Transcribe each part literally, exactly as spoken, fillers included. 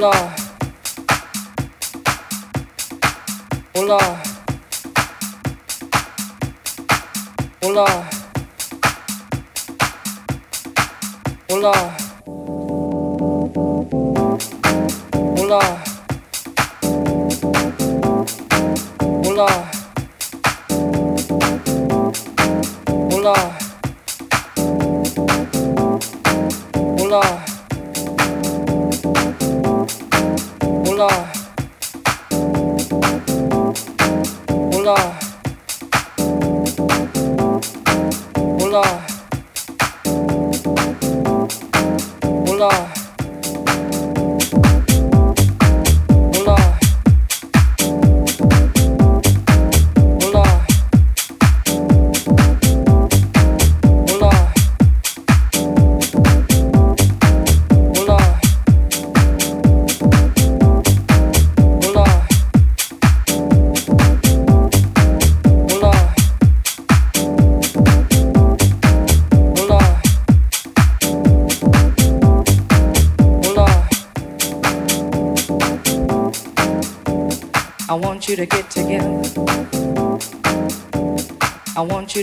Hola. Hola. Hola. Hola. Hola. Hola. Hola. Hola. Hola. Hola. Hola. Hola. I want you to get together. I want you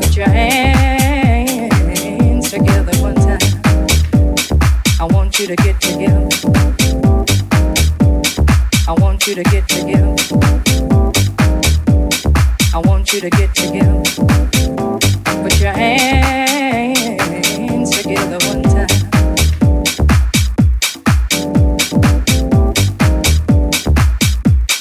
Put your hands together one time. I want you to get together. I want you to get together. I want you to get together. Put your hands together one time.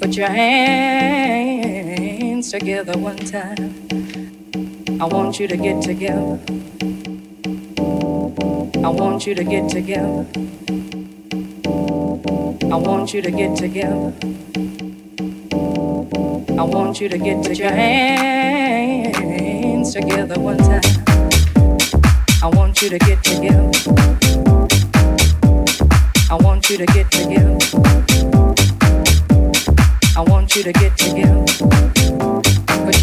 Put your hands together one time. I want you to get together. I want you to get together. I want you to get together. I want you to get together. Put your hands together one time. I want you to get together. I want you to get together. I want you to get together. Put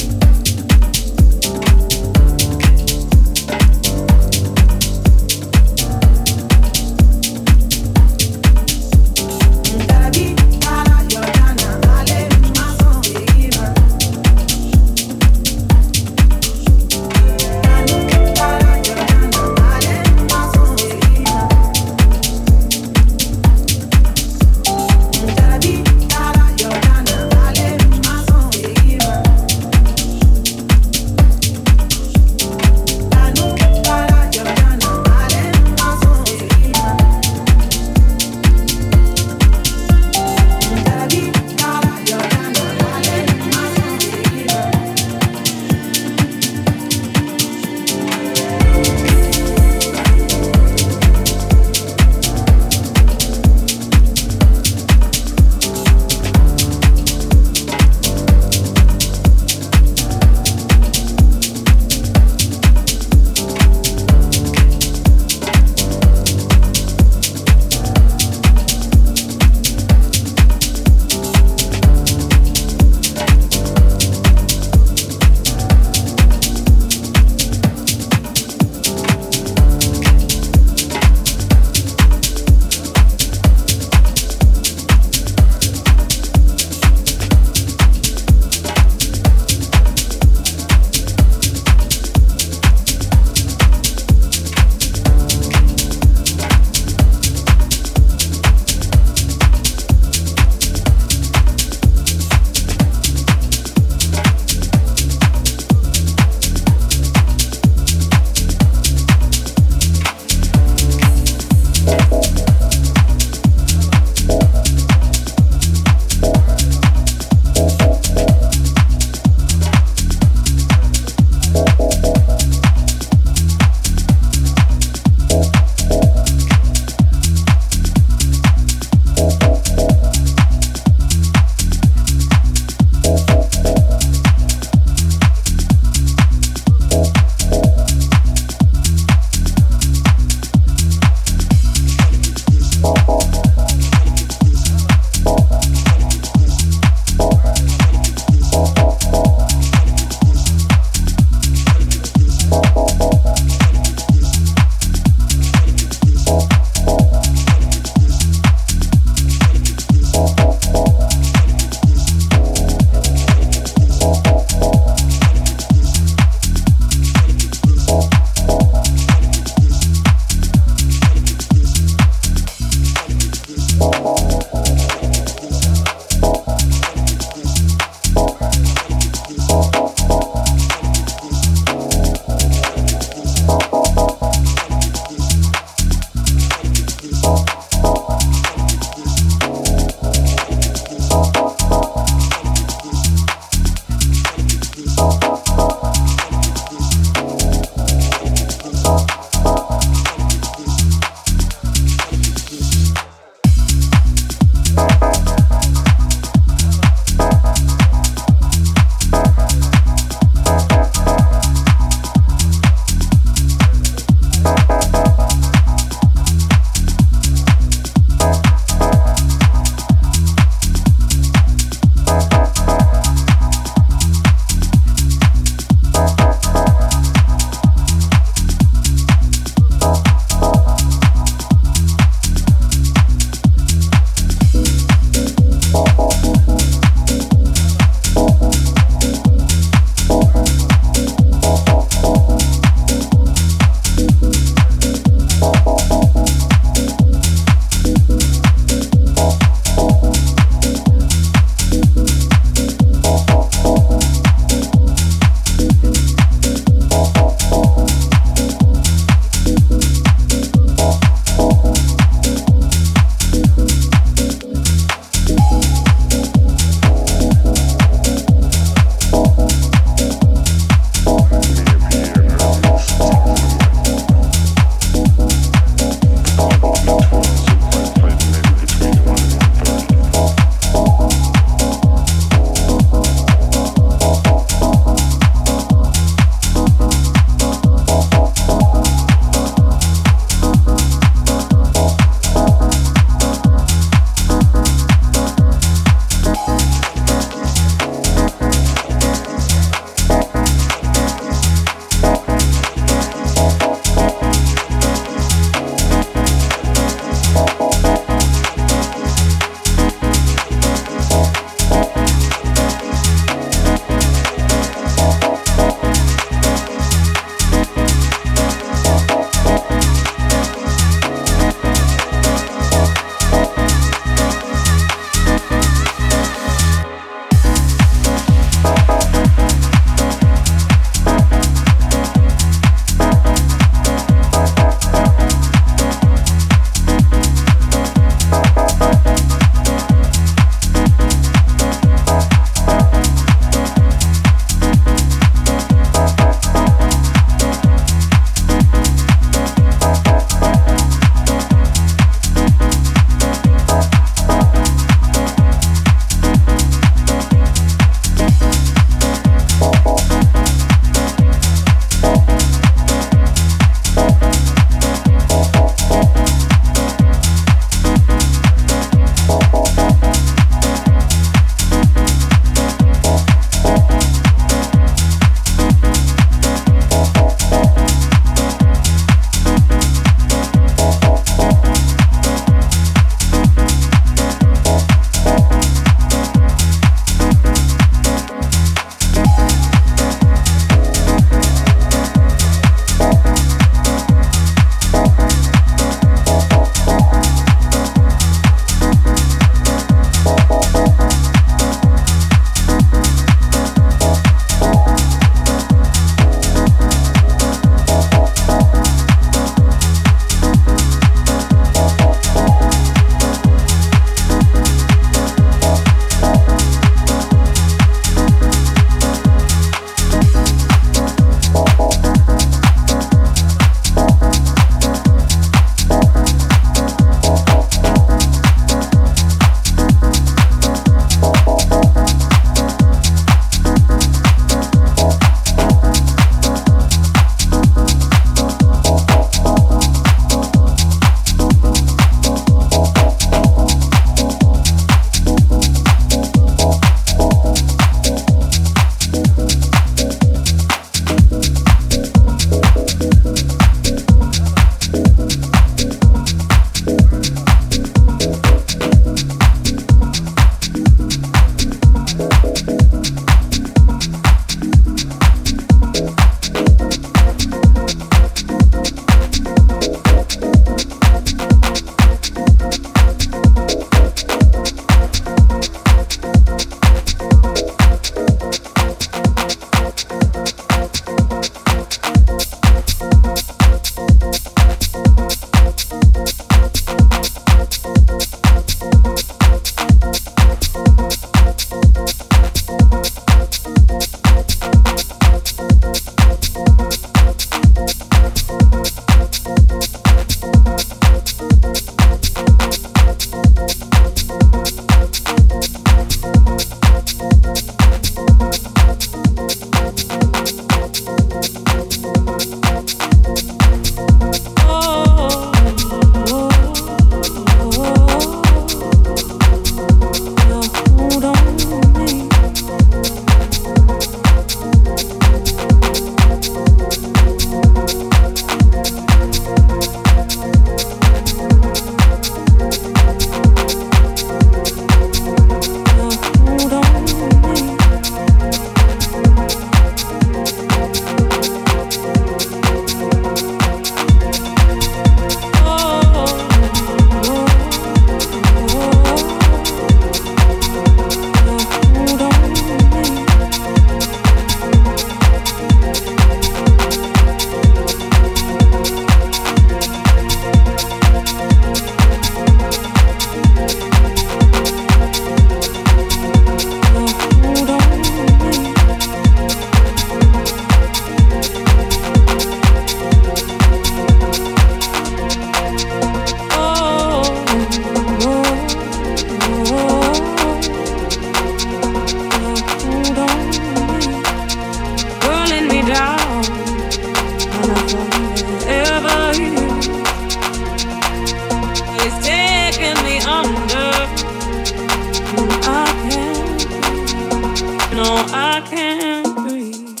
I can't breathe.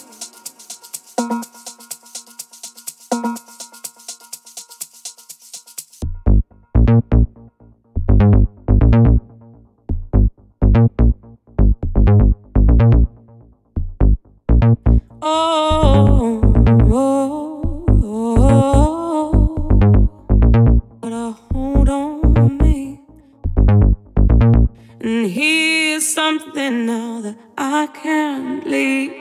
Oh, oh, oh, but a hold on me. And here's something now that I can't leave.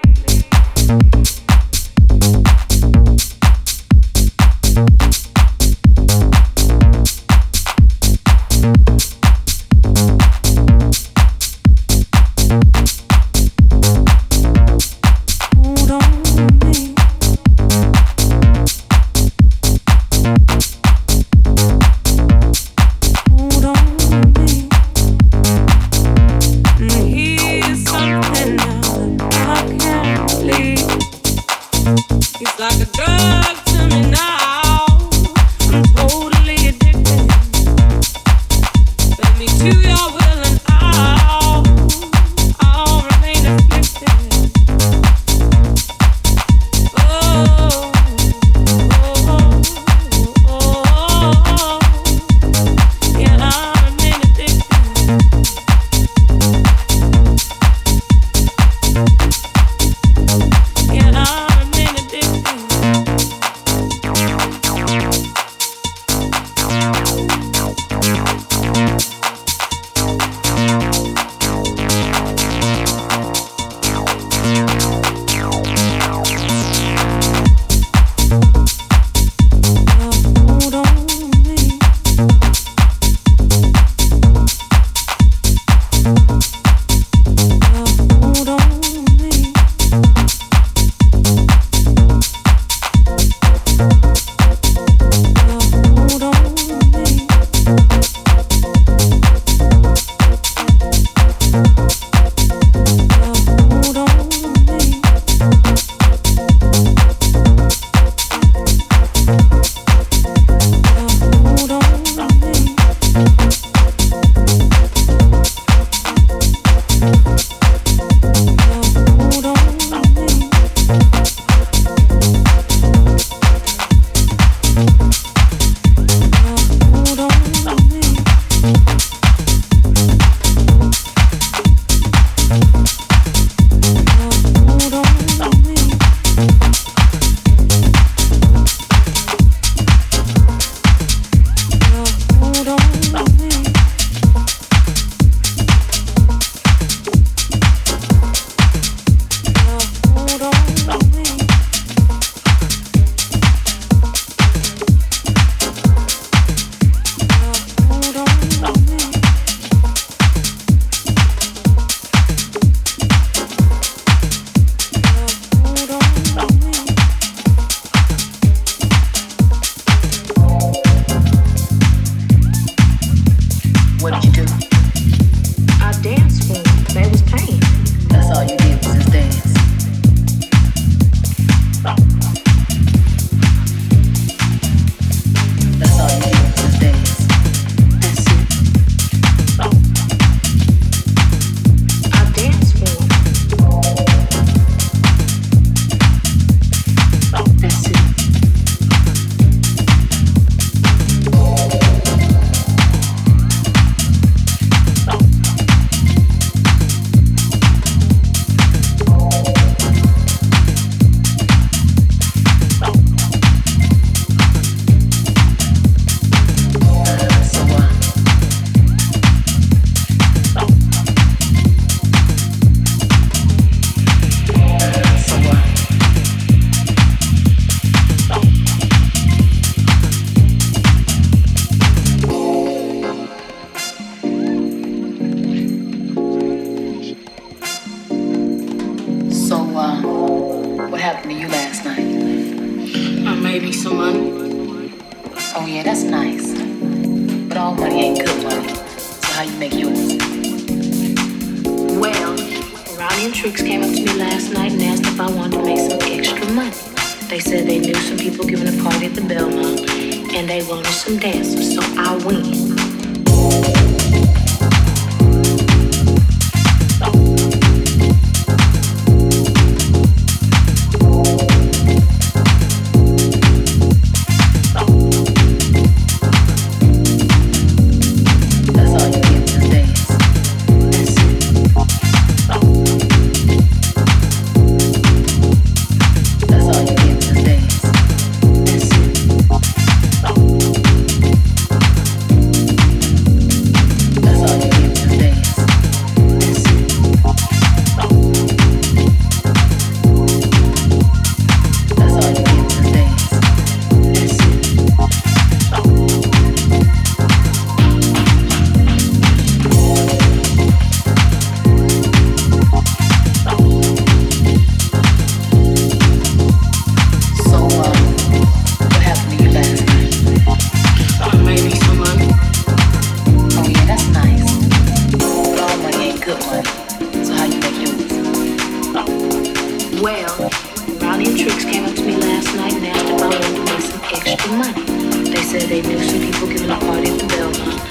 They said they knew some people giving a party in Belmont,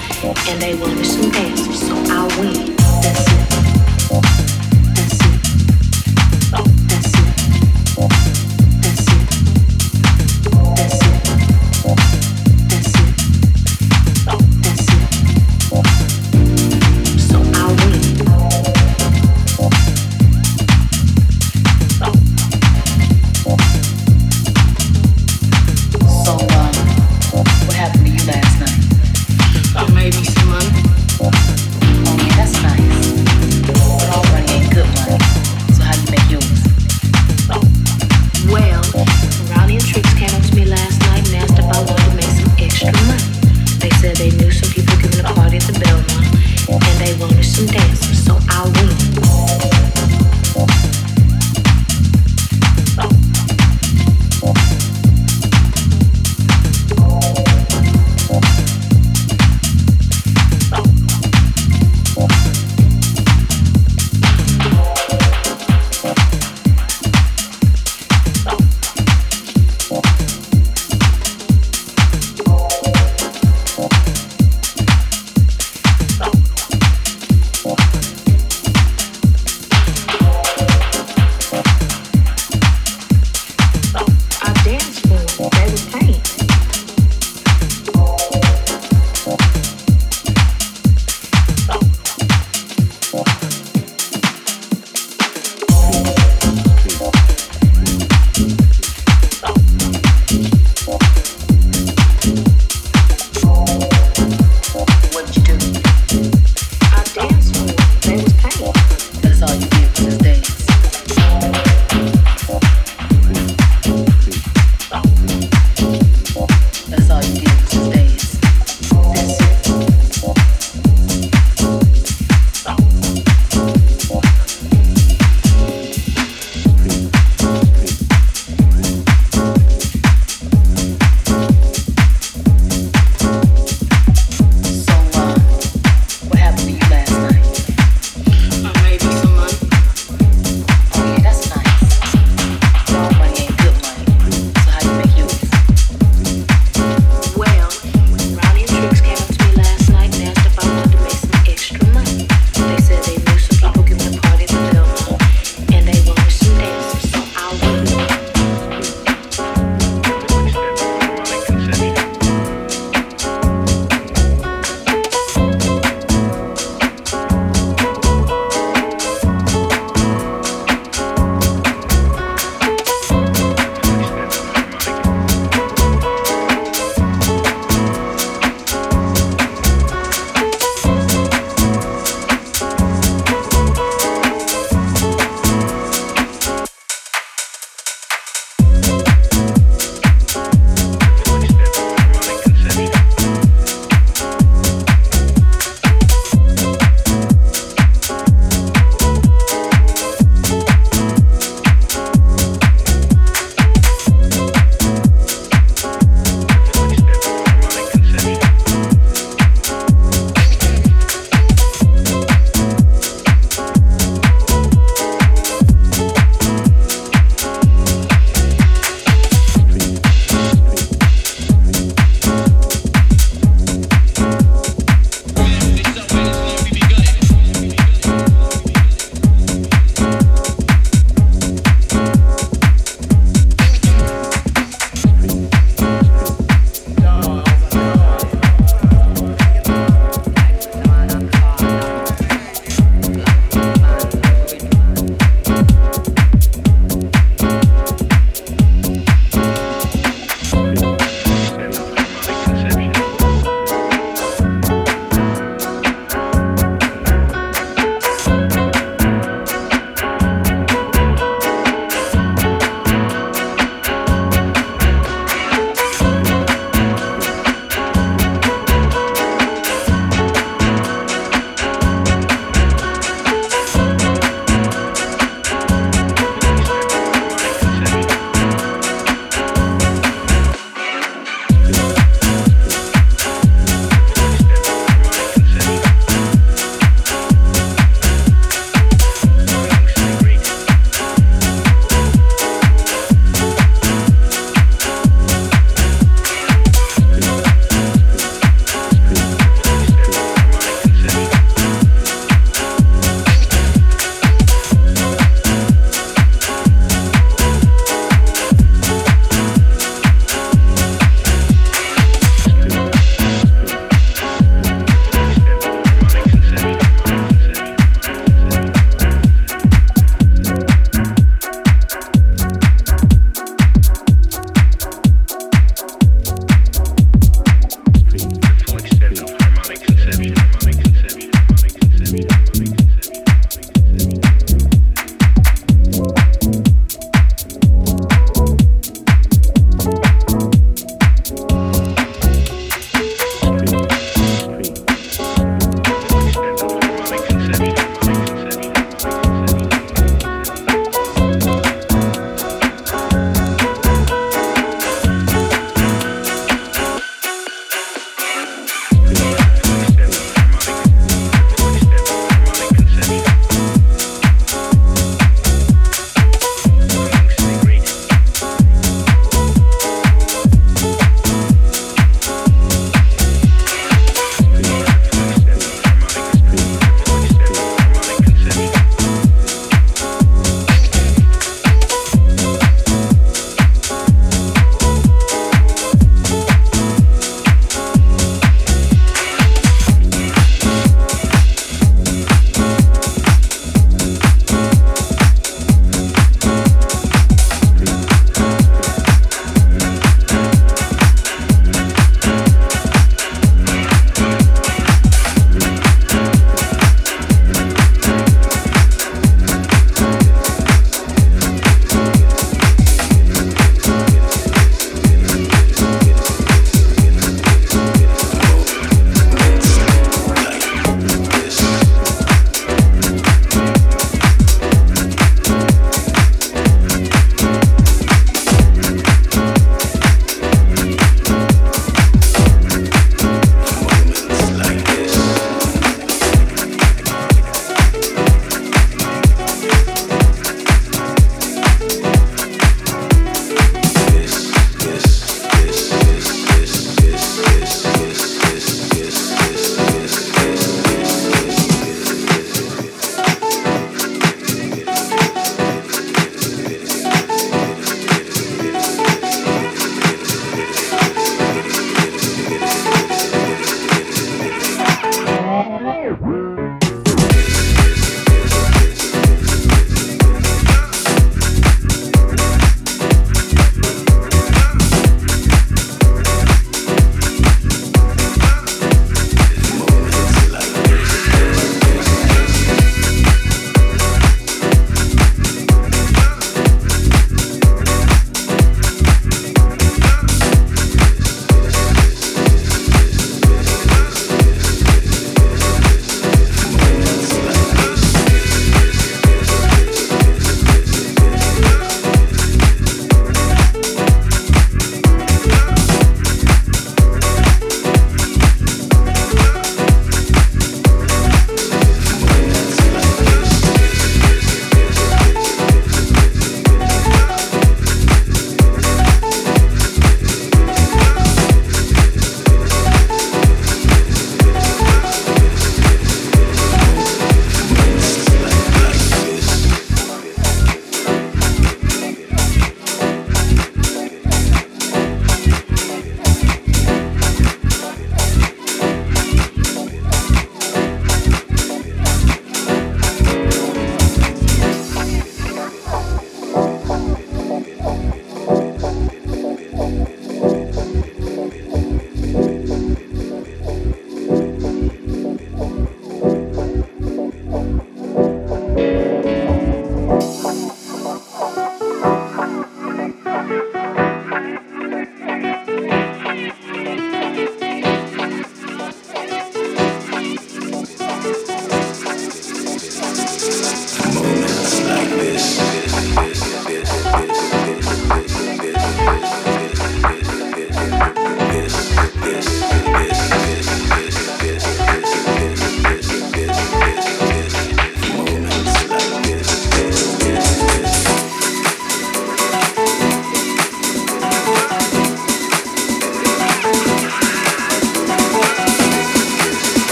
and they wanted some dancers, so I win. That's it. That's it. Oh, that's it. That's it. That's it. That's it. Oh, that's it. So I win. Oh. So um, what happened to you last night? I made me some money. Oh yeah, that's nice.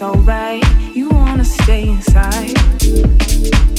Alright, you wanna stay inside.